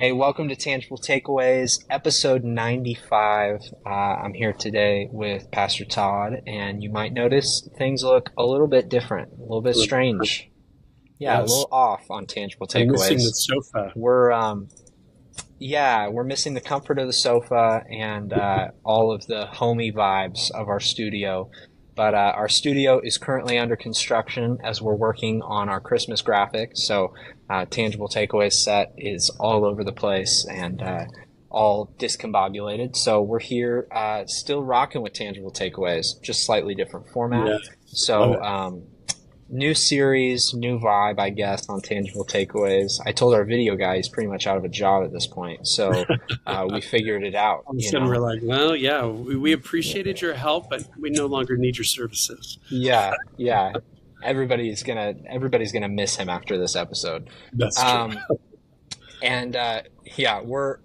Hey, welcome to Tangible Takeaways, episode 95. I'm here today with Pastor Todd, and you might notice things look a little bit different, a little bit strange. Yeah, yes. A little off on Tangible Takeaways. We're missing the sofa. We're missing the comfort of the sofa and all of the homey vibes of our studio. But our studio is currently under construction as we're working on our Christmas graphic. So Tangible Takeaways set is all over the place and all discombobulated. So we're here still rocking with Tangible Takeaways, just slightly different format. Yeah. So new series, new vibe, I guess, on Tangible Takeaways. I told our video guy he's pretty much out of a job at this point. So we figured it out. And we're like, well, yeah, we appreciated your help, but we no longer need your services. Yeah. Everybody's gonna miss him after this episode. That's true.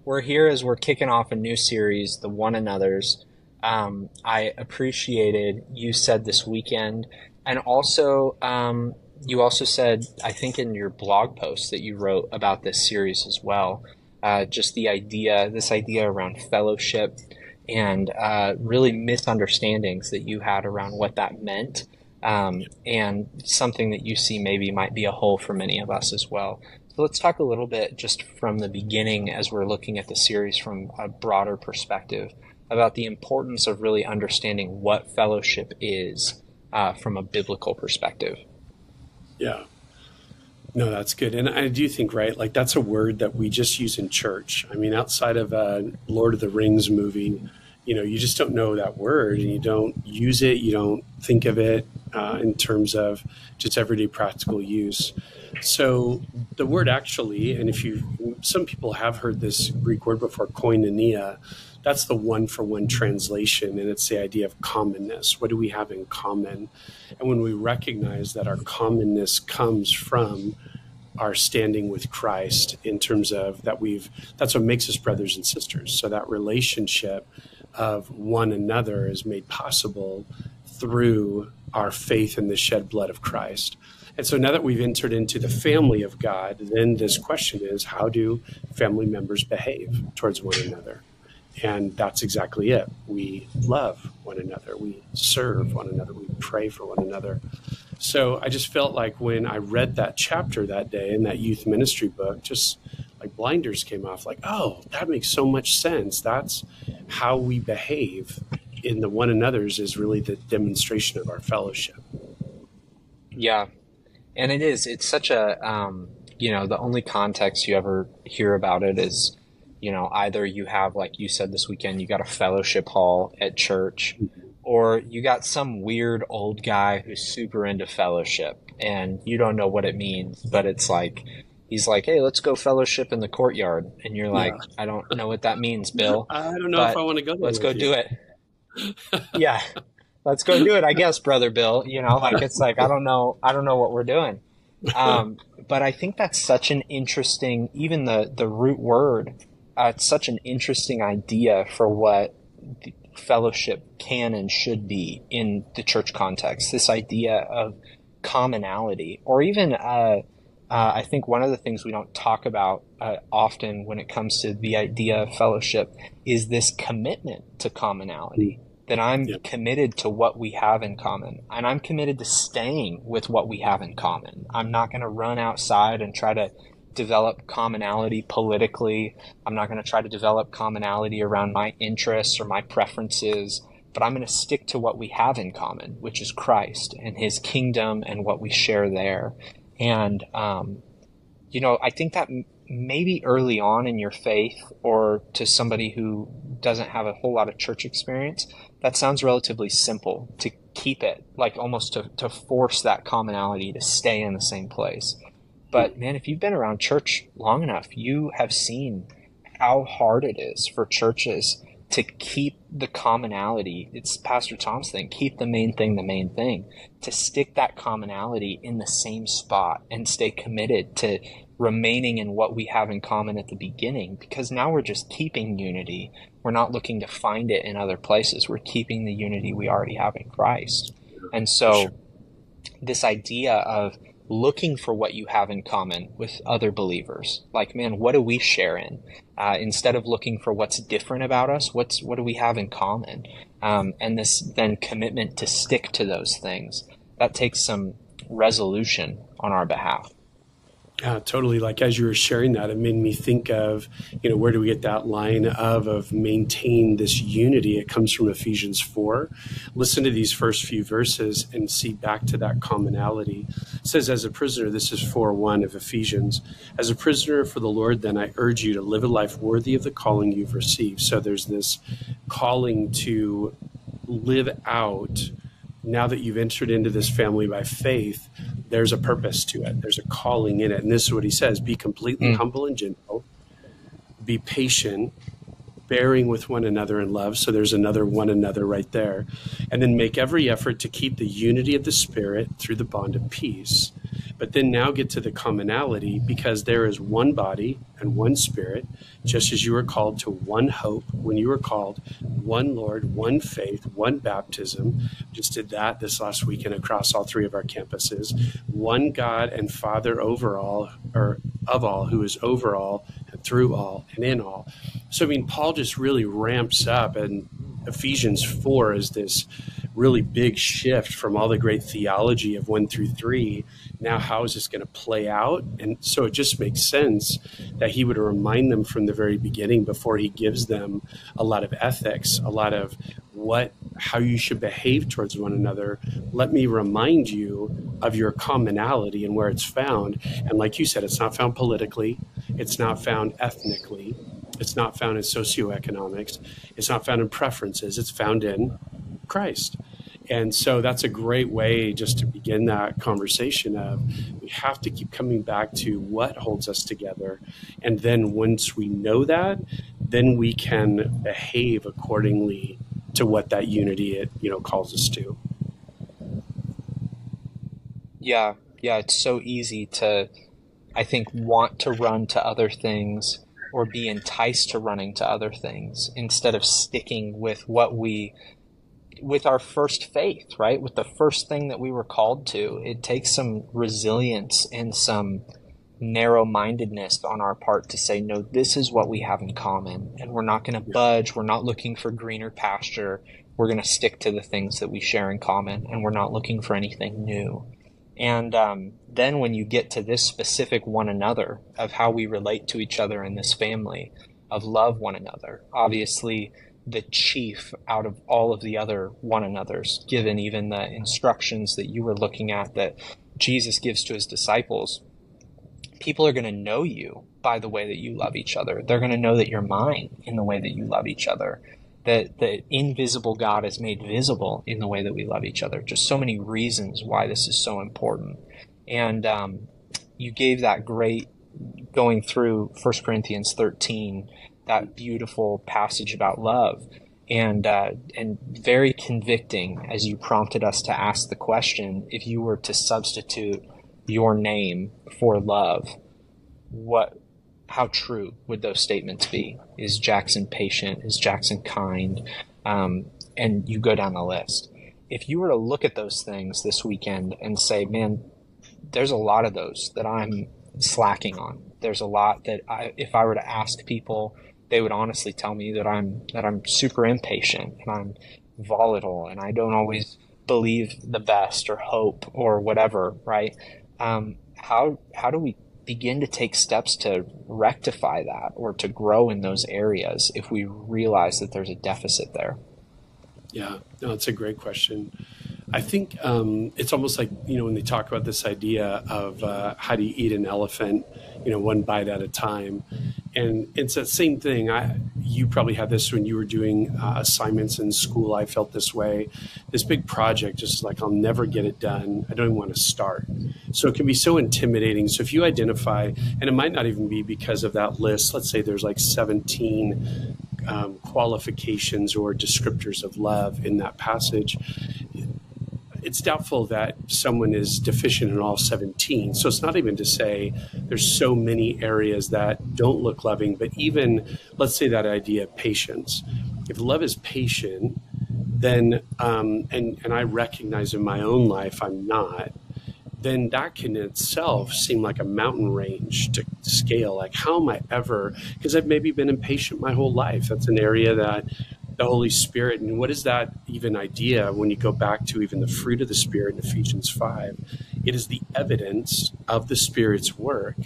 We're here as we're kicking off a new series, the One Another's. I appreciated you said this weekend, and also you also said, I think in your blog post that you wrote about this series as well, just this idea around fellowship and really misunderstandings that you had around what that meant. And something that you see maybe might be a hole for many of us as well. So let's talk a little bit just from the beginning as we're looking at the series from a broader perspective about the importance of really understanding what fellowship is from a biblical perspective. Yeah. No, that's good. And I do think, right, like that's a word that we just use in church. I mean, outside of Lord of the Rings movie, you know, you just don't know that word and you don't use it. You don't think of it in terms of just everyday practical use. So the word actually, and some people have heard this Greek word before, koinonia, that's the one-for-one translation. And it's the idea of commonness. What do we have in common? And when we recognize that our commonness comes from our standing with Christ in terms of that that's what makes us brothers and sisters. So that relationship of one another is made possible through our faith in the shed blood of Christ. And so now that we've entered into the family of God, then this question is, how do family members behave towards one another? And that's exactly it. We love one another. We serve one another. We pray for one another. So I just felt like when I read that chapter that day in that youth ministry book, just like blinders came off, like, oh, that makes so much sense. That's how we behave in the one another's is really the demonstration of our fellowship. Yeah. And it is, it's such a, the only context you ever hear about it is, you know, either you have, like you said this weekend, you got a fellowship hall at church, or you got some weird old guy who's super into fellowship and you don't know what it means, but it's like, he's like, hey, let's go fellowship in the courtyard. And you're like, yeah. I don't know what that means, Bill. I don't know if I want to go there. Let's go do it. Yeah. Let's go do it, I guess, Brother Bill. You know, like, it's like, I don't know what we're doing. But I think that's such an interesting, even the root word, it's such an interesting idea for what fellowship can and should be in the church context, this idea of commonality, or even I think one of the things we don't talk about often when it comes to the idea of fellowship is this commitment to commonality, that I'm committed to what we have in common, and I'm committed to staying with what we have in common. I'm not going to run outside and try to develop commonality politically. I'm not going to try to develop commonality around my interests or my preferences, but I'm going to stick to what we have in common, which is Christ and his kingdom and what we share there. And, I think that maybe early on in your faith or to somebody who doesn't have a whole lot of church experience, that sounds relatively simple to keep it, like almost to force that commonality to stay in the same place. But man, if you've been around church long enough, you have seen how hard it is for churches to keep the commonality. It's Pastor Tom's thing, keep the main thing, to stick that commonality in the same spot and stay committed to remaining in what we have in common at the beginning, because now we're just keeping unity. We're not looking to find it in other places. We're keeping the unity we already have in Christ. And so this idea of looking for what you have in common with other believers. Like, man, what do we share in? Instead of looking for what's different about us, what do we have in common? And this then commitment to stick to those things, that takes some resolution on our behalf. Totally. Like, as you were sharing that, it made me think of, you know, where do we get that line of maintain this unity? It comes from Ephesians 4. Listen to these first few verses and see back to that commonality. It says, as a prisoner, this is 4:1 of Ephesians, as a prisoner for the Lord, then I urge you to live a life worthy of the calling you've received. So there's this calling to live out. Now that you've entered into this family by faith, there's a purpose to it. There's a calling in it. And this is what he says, be completely humble and gentle, be patient, bearing with one another in love. So there's another one another right there. And then make every effort to keep the unity of the Spirit through the bond of peace. But then now get to the commonality, because there is one body and one Spirit, just as you were called to one hope when you were called, one Lord, one faith, one baptism. Just did that this last weekend across all three of our campuses. One God and Father over all, or of all, who is over all and through all and in all. So, I mean, Paul just really ramps up, and Ephesians 4 is this really big shift from all the great theology of 1 through 3. Now, how is this going to play out? And so it just makes sense that he would remind them from the very beginning, before he gives them a lot of ethics, a lot of how you should behave towards one another. Let me remind you of your commonality and where it's found. And like you said, it's not found politically. It's not found ethnically. It's not found in socioeconomics. It's not found in preferences. It's found in Christ. And so that's a great way just to begin that conversation of, we have to keep coming back to what holds us together. And then once we know that, then we can behave accordingly to what that unity, calls us to. Yeah. It's so easy to, I think, want to run to other things or be enticed to running to other things instead of sticking with with our first faith, right? With the first thing that we were called to. It takes some resilience and some narrow-mindedness on our part to say, no, this is what we have in common, and we're not going to budge. We're not looking for greener pasture. We're going to stick to the things that we share in common, and we're not looking for anything new. And then when you get to this specific one another, of how we relate to each other in this family, of love one another, obviously the chief out of all of the other one another's, given even the instructions that you were looking at that Jesus gives to his disciples. People are going to know you by the way that you love each other. They're going to know that you're mine in the way that you love each other, that the invisible God is made visible in the way that we love each other. Just so many reasons why this is so important. And you gave that great, going through 1 Corinthians 13, that beautiful passage about love, and very convicting as you prompted us to ask the question, if you were to substitute your name for love, how true would those statements be? Is Jackson patient? Is Jackson kind? And you go down the list. If you were to look at those things this weekend and say, man, there's a lot of those that I'm slacking on. There's a lot that if I were to ask people, they would honestly tell me that I'm super impatient and I'm volatile and I don't always believe the best or hope or whatever, right? How do we begin to take steps to rectify that or to grow in those areas if we realize that there's a deficit there? Yeah, no, that's a great question. I think it's almost like, when they talk about this idea of how do you eat an elephant, one bite at a time. And it's that same thing. You probably had this when you were doing assignments in school. I felt this way. This big project, just like, I'll never get it done. I don't even want to start. So it can be so intimidating. So if you identify, and it might not even be because of that list, let's say there's like 17 qualifications or descriptors of love in that passage. It's doubtful that someone is deficient in all 17. So it's not even to say there's so many areas that don't look loving, but even, let's say, that idea of patience. If love is patient, then, and I recognize in my own life I'm not, then that can in itself seem like a mountain range to scale. Like, how am I ever, because I've maybe been impatient my whole life. That's an area that the Holy Spirit, and what is that even idea when you go back to even the fruit of the Spirit in Ephesians 5? It is the evidence of the Spirit's work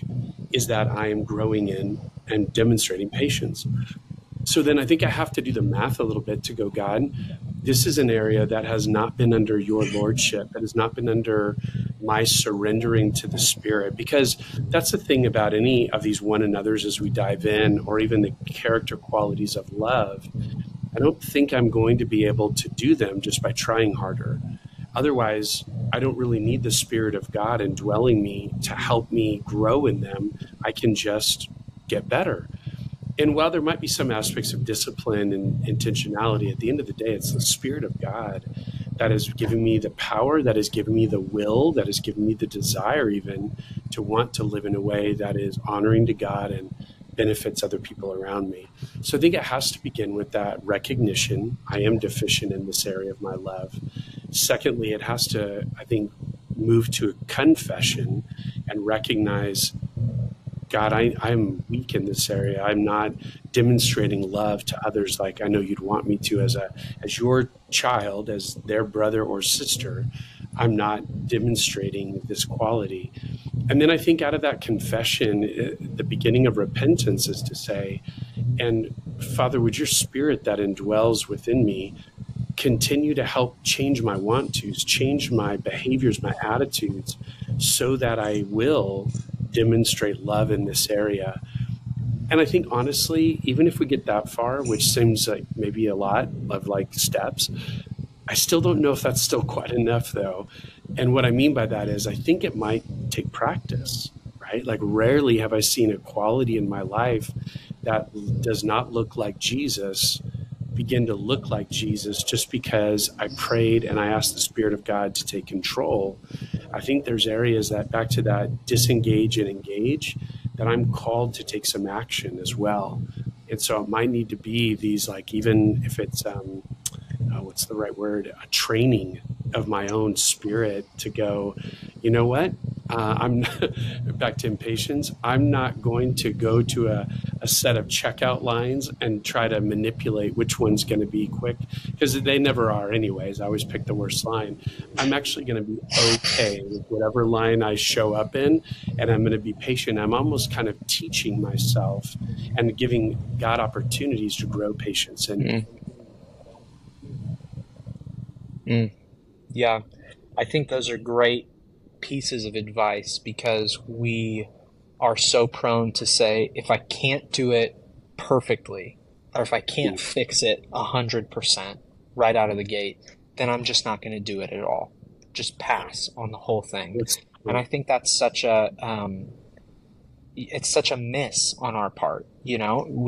is that I am growing in and demonstrating patience. So then I think I have to do the math a little bit to go, God, this is an area that has not been under your lordship, that has not been under my surrendering to the Spirit, because that's the thing about any of these one another's as we dive in, or even the character qualities of love. I don't think I'm going to be able to do them just by trying harder. Otherwise, I don't really need the Spirit of God indwelling me to help me grow in them. I can just get better. And while there might be some aspects of discipline and intentionality, at the end of the day, it's the Spirit of God that is giving me the power, that is giving me the will, that is giving me the desire even to want to live in a way that is honoring to God and benefits other people around me. So I think it has to begin with that recognition. I am deficient in this area of my love. Secondly, it has to, I think, move to a confession and recognize, God, I'm weak in this area. I'm not demonstrating love to others like I know you'd want me to as your child, as their brother or sister. I'm not demonstrating this quality. And then I think out of that confession, the beginning of repentance is to say, and Father, would your Spirit that indwells within me continue to help change my want tos, change my behaviors, my attitudes, so that I will demonstrate love in this area. And I think, honestly, even if we get that far, which seems like maybe a lot of like steps, I still don't know if that's still quite enough, though. And what I mean by that is I think it might take practice, right? Like, rarely have I seen a quality in my life that does not look like Jesus begin to look like Jesus just because I prayed and I asked the Spirit of God to take control. I think there's areas that, back to that disengage and engage, that I'm called to take some action as well. And so it might need to be these, like, even if it's, what's the right word, a training of my own spirit to go, you know what, I'm back to impatience. I'm not going to go to a set of checkout lines and try to manipulate which one's going to be quick, because they never are anyways. I always pick the worst line. I'm actually going to be okay with whatever line I show up in, and I'm going to be patient. I'm almost kind of teaching myself and giving God opportunities to grow patience in me. Yeah, I think those are great pieces of advice, because we are so prone to say, if I can't do it perfectly, or if I can't fix it 100% right out of the gate, then I'm just not going to do it at all. Just pass on the whole thing. And I think that's such a it's such a miss on our part. You know,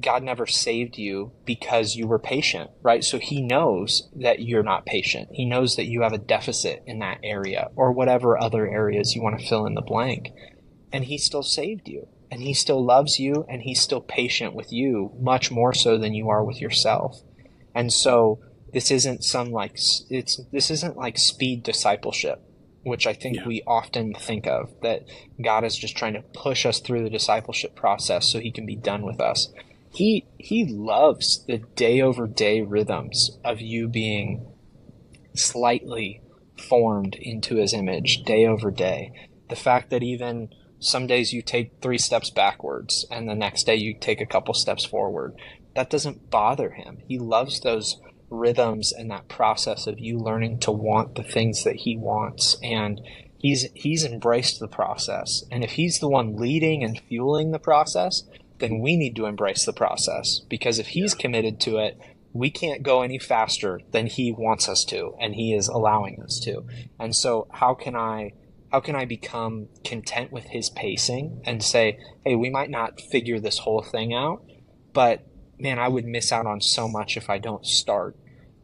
God never saved you because you were patient, right? So he knows that you're not patient. He knows that you have a deficit in that area, or whatever other areas you want to fill in the blank. And he still saved you, and he still loves you, and he's still patient with you, much more so than you are with yourself. And so this isn't like speed discipleship, which I think we often think of, that God is just trying to push us through the discipleship process so he can be done with us. He loves the day-over-day rhythms of you being slightly formed into his image day over day. The fact that even some days you take 3 steps backwards and the next day you take a couple steps forward, that doesn't bother him. He loves those rhythms and that process of you learning to want the things that he wants, and he's embraced the process. And if he's the one leading and fueling the process, then we need to embrace the process, because if he's committed to it, we can't go any faster than he wants us to, and he is allowing us to. And so how can I become content with his pacing and say, hey, we might not figure this whole thing out, but man, I would miss out on so much if I don't start,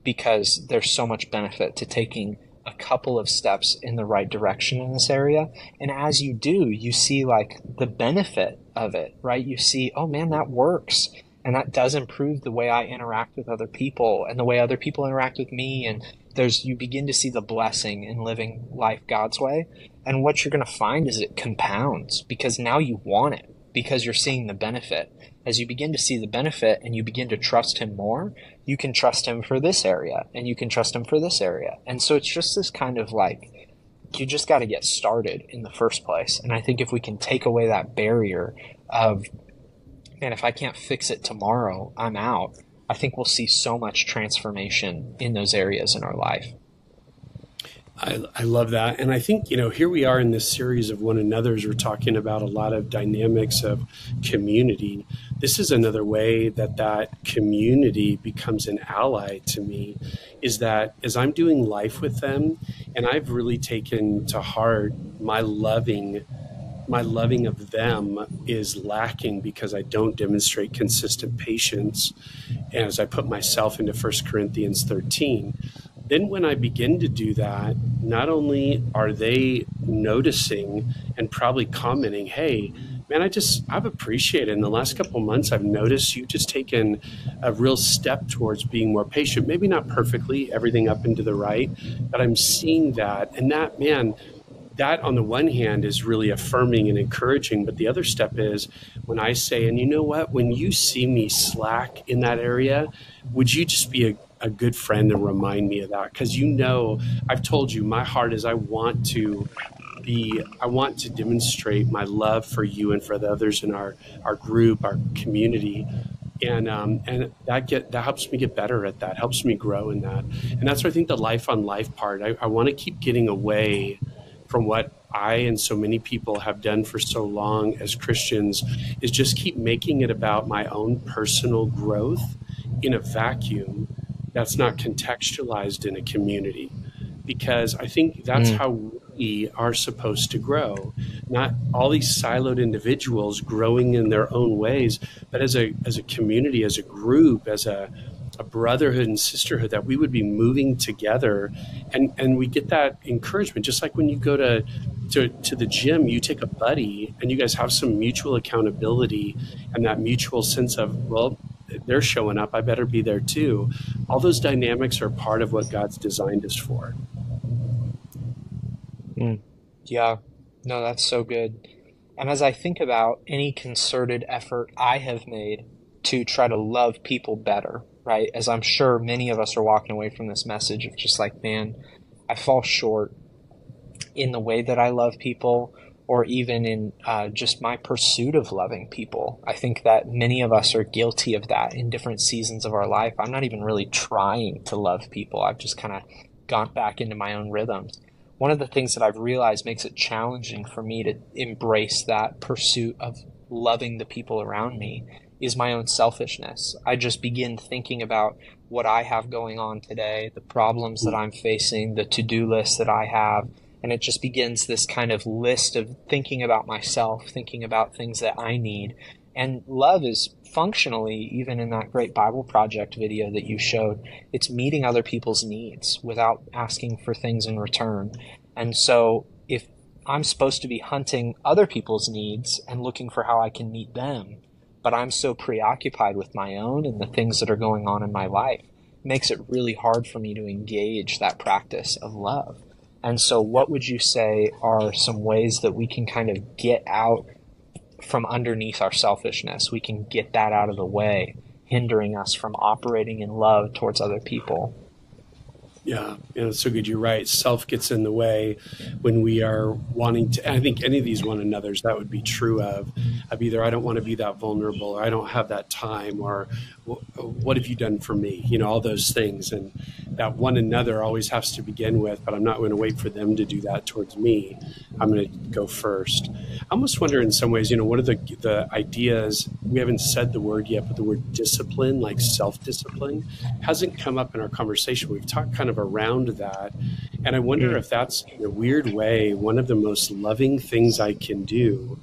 because there's so much benefit to taking a couple of steps in the right direction in this area. And as you do, you see like the benefit of it, right? You see, oh man, that works. And that does improve the way I interact with other people and the way other people interact with me. And you begin to see the blessing in living life God's way. And what you're going to find is it compounds, because now you want it, because you're seeing the benefit. As you begin to see the benefit and you begin to trust him more, you can trust him for this area, and you can trust him for this area. And so it's just this kind of like, you just got to get started in the first place. And I think if we can take away that barrier of, man, if I can't fix it tomorrow, I'm out, I think we'll see so much transformation in those areas in our life. I love that. And I think, here we are in this series of one another's. We're talking about a lot of dynamics of community. This is another way that community becomes an ally to me, is that as I'm doing life with them, and I've really taken to heart my loving of them is lacking because I don't demonstrate consistent patience. And as I put myself into 1 Corinthians 13, then when I begin to do that, not only are they noticing and probably commenting, hey, man, I've appreciated in the last couple of months, I've noticed you've just taken a real step towards being more patient, maybe not perfectly, everything up into the right, but I'm seeing that. And that, man, that on the one hand is really affirming and encouraging, but the other step is when I say, and you know what, when you see me slack in that area, would you just be a good friend and remind me of that? Because I've told you, my heart is I want to demonstrate my love for you and for the others in our group, our community. And that helps me get better at that, helps me grow in that. And that's where I think the life on life part, I want to keep getting away from what I and so many people have done for so long as Christians, is just keep making it about my own personal growth in a vacuum that's not contextualized in a community. Because I think that's how we are supposed to grow, not all these siloed individuals growing in their own ways, but as a community, as a group, as a brotherhood and sisterhood, that we would be moving together. And we get that encouragement, just like when you go to the gym, you take a buddy and you guys have some mutual accountability and that mutual sense of, well, they're showing up, I better be there too. All those dynamics are part of what God's designed us for. Yeah, no, that's so good. And as I think about any concerted effort I have made to try to love people better, right? As I'm sure many of us are walking away from this message of just like, man, I fall short in the way that I love people, or even in just my pursuit of loving people. I think that many of us are guilty of that in different seasons of our life. I'm not even really trying to love people. I've just kind of gone back into my own rhythms. One of the things that I've realized makes it challenging for me to embrace that pursuit of loving the people around me is my own selfishness. I just begin thinking about what I have going on today, the problems that I'm facing, the to-do list that I have, and it just begins this kind of list of thinking about myself, thinking about things that I need. And love is functionally, even in that great Bible Project video that you showed, it's meeting other people's needs without asking for things in return. And so if I'm supposed to be hunting other people's needs and looking for how I can meet them, but I'm so preoccupied with my own and the things that are going on in my life, it makes it really hard for me to engage that practice of love. And so what would you say are some ways that we can kind of get out from underneath our selfishness? We can get that out of the way, hindering us from operating in love towards other people. Yeah, it's so good. You're right. Self gets in the way when we are wanting to, and I think any of these one another's, that would be true of either I don't want to be that vulnerable, or I don't have that time, or what have you done for me? All those things. And that one another always has to begin with, but I'm not going to wait for them to do that towards me. I'm going to go first. I almost wonder in some ways, what are the ideas, we haven't said the word yet, but the word discipline, like self-discipline, hasn't come up in our conversation. We've talked kind of around that. And I wonder if that's, in a weird way, one of the most loving things I can do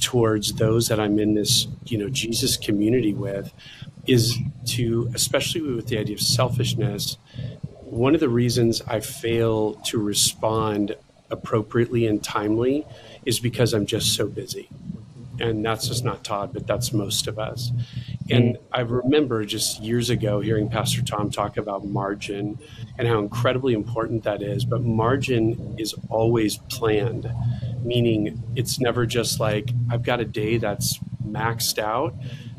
towards those that I'm in this, Jesus community with, is to, especially with the idea of selfishness, one of the reasons I fail to respond appropriately and timely is because I'm just so busy. And that's just not Todd, but that's most of us. And I remember just years ago hearing Pastor Tom talk about margin and how incredibly important that is. But margin is always planned, meaning it's never just like, I've got a day that's maxed out,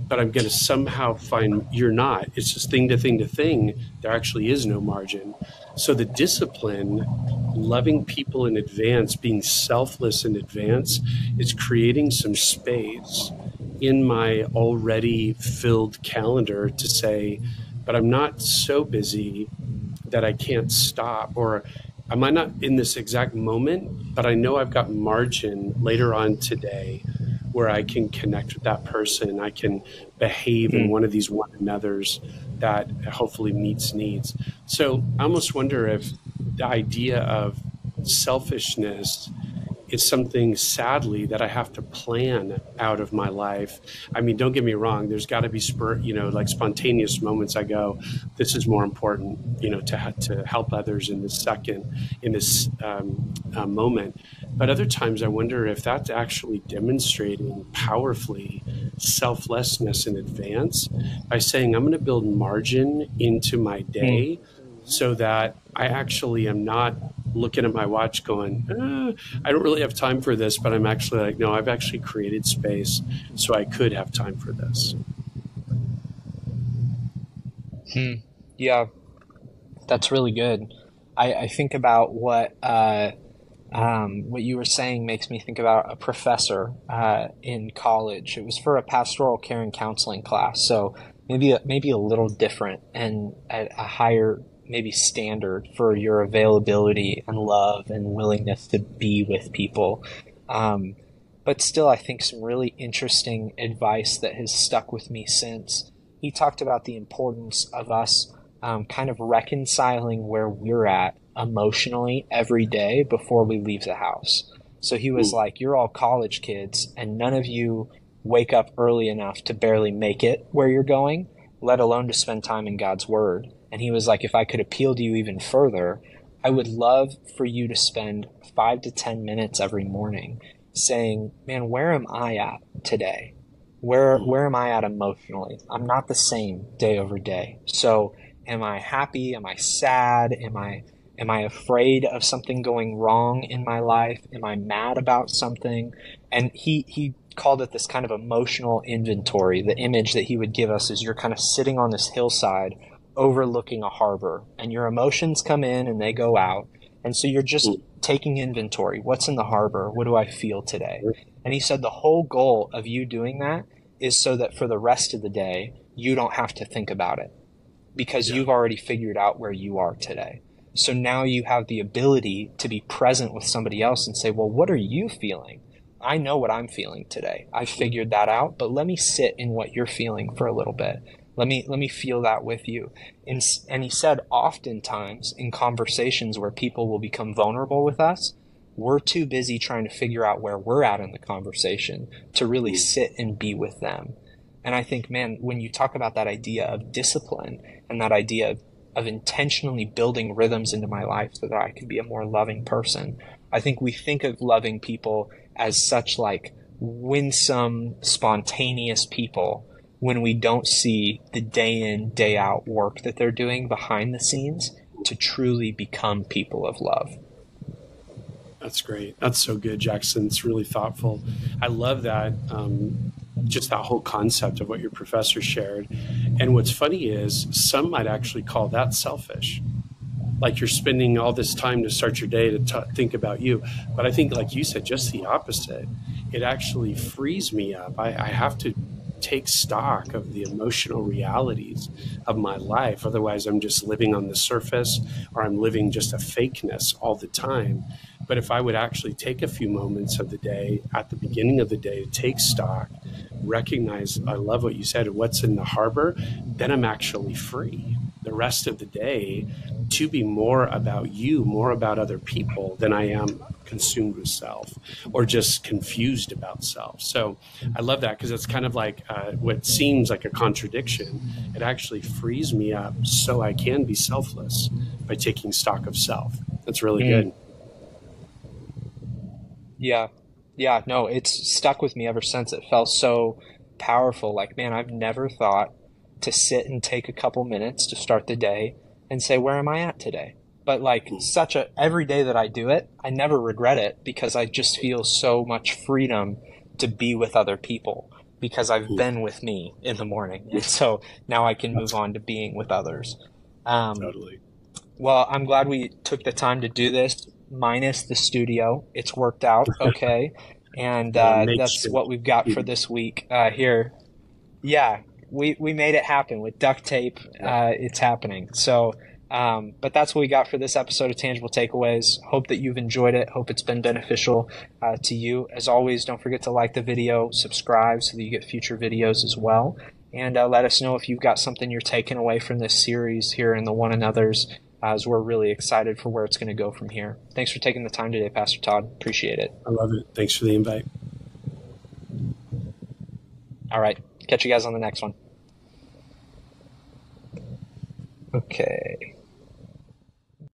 but I'm going to somehow find you're not. It's just thing to thing to thing. There actually is no margin. So the discipline, loving people in advance, being selfless in advance, is creating some space in my already filled calendar to say, but I'm not so busy that I can't stop, or I might not in this exact moment, but I know I've got margin later on today where I can connect with that person. I can behave in one of these one another's that hopefully meets needs. So I almost wonder if the idea of selfishness is something, sadly, that I have to plan out of my life. I mean, don't get me wrong. There's got to be spontaneous moments. I go, this is more important, to help others in this moment. But other times I wonder if that's actually demonstrating powerfully selflessness in advance by saying, I'm going to build margin into my day so that I actually am not looking at my watch going, I don't really have time for this, but I'm actually like, no, I've actually created space so I could have time for this. Yeah, that's really good. I think about what you were saying makes me think about a professor in college. It was for a pastoral care and counseling class. So maybe a little different and at a higher maybe standard for your availability and love and willingness to be with people. But still, I think some really interesting advice that has stuck with me since. He talked about the importance of us kind of reconciling where we're at emotionally every day before we leave the house. So he was like, you're all college kids and none of you wake up early enough to barely make it where you're going, let alone to spend time in God's word. And he was like, if I could appeal to you even further, I would love for you to spend 5 to 10 minutes every morning saying, man, where am I at today? Where am I at emotionally? I'm not the same day over day. So am I happy? Am I sad? Am I afraid of something going wrong in my life? Am I mad about something? And he called it this kind of emotional inventory. The image that he would give us is you're kind of sitting on this hillside overlooking a harbor, and your emotions come in and they go out. And so you're just taking inventory. What's in the harbor? What do I feel today? And he said the whole goal of you doing that is so that for the rest of the day, you don't have to think about it because you've already figured out where you are today. So now you have the ability to be present with somebody else and say, well, what are you feeling? I know what I'm feeling today. I figured that out, but let me sit in what you're feeling for a little bit. Let me feel that with you. And he said oftentimes in conversations where people will become vulnerable with us, we're too busy trying to figure out where we're at in the conversation to really sit and be with them. And I think, man, when you talk about that idea of discipline and that idea of intentionally building rhythms into my life so that I could be a more loving person, I think we think of loving people as such like winsome, spontaneous people when we don't see the day in, day out work that they're doing behind the scenes to truly become people of love. That's great. That's so good, Jackson. It's really thoughtful. I love that, just that whole concept of what your professor shared. And what's funny is some might actually call that selfish. Like you're spending all this time to start your day to think about you. But I think, like you said, just the opposite. It actually frees me up. I have to take stock of the emotional realities of my life. Otherwise, I'm just living on the surface, or I'm living just a fakeness all the time. But if I would actually take a few moments of the day, at the beginning of the day, to take stock, recognize, I love what you said, what's in the harbor, then I'm actually free the rest of the day to be more about you, more about other people than I am consumed with self or just confused about self. So I love that because it's kind of like what seems like a contradiction. It actually frees me up so I can be selfless by taking stock of self. That's really good. Yeah. No, it's stuck with me ever since. It felt so powerful. Like, man, I've never thought to sit and take a couple minutes to start the day and say, where am I at today? But like such a, every day that I do it, I never regret it because I just feel so much freedom to be with other people because I've been with me in the morning. And so now I can move on to being with others. Totally. Well, I'm glad we took the time to do this minus the studio. It's worked out. Okay. And that's what we've got for this week here. Yeah. We made it happen with duct tape. It's happening. So, but that's what we got for this episode of Tangible Takeaways. Hope that you've enjoyed it. Hope it's been beneficial to you. As always, don't forget to like the video, subscribe so that you get future videos as well. And let us know if you've got something you're taking away from this series here in the One Another's, as we're really excited for where it's going to go from here. Thanks for taking the time today, Pastor Todd. Appreciate it. I love it. Thanks for the invite. All right. Catch you guys on the next one. Okay.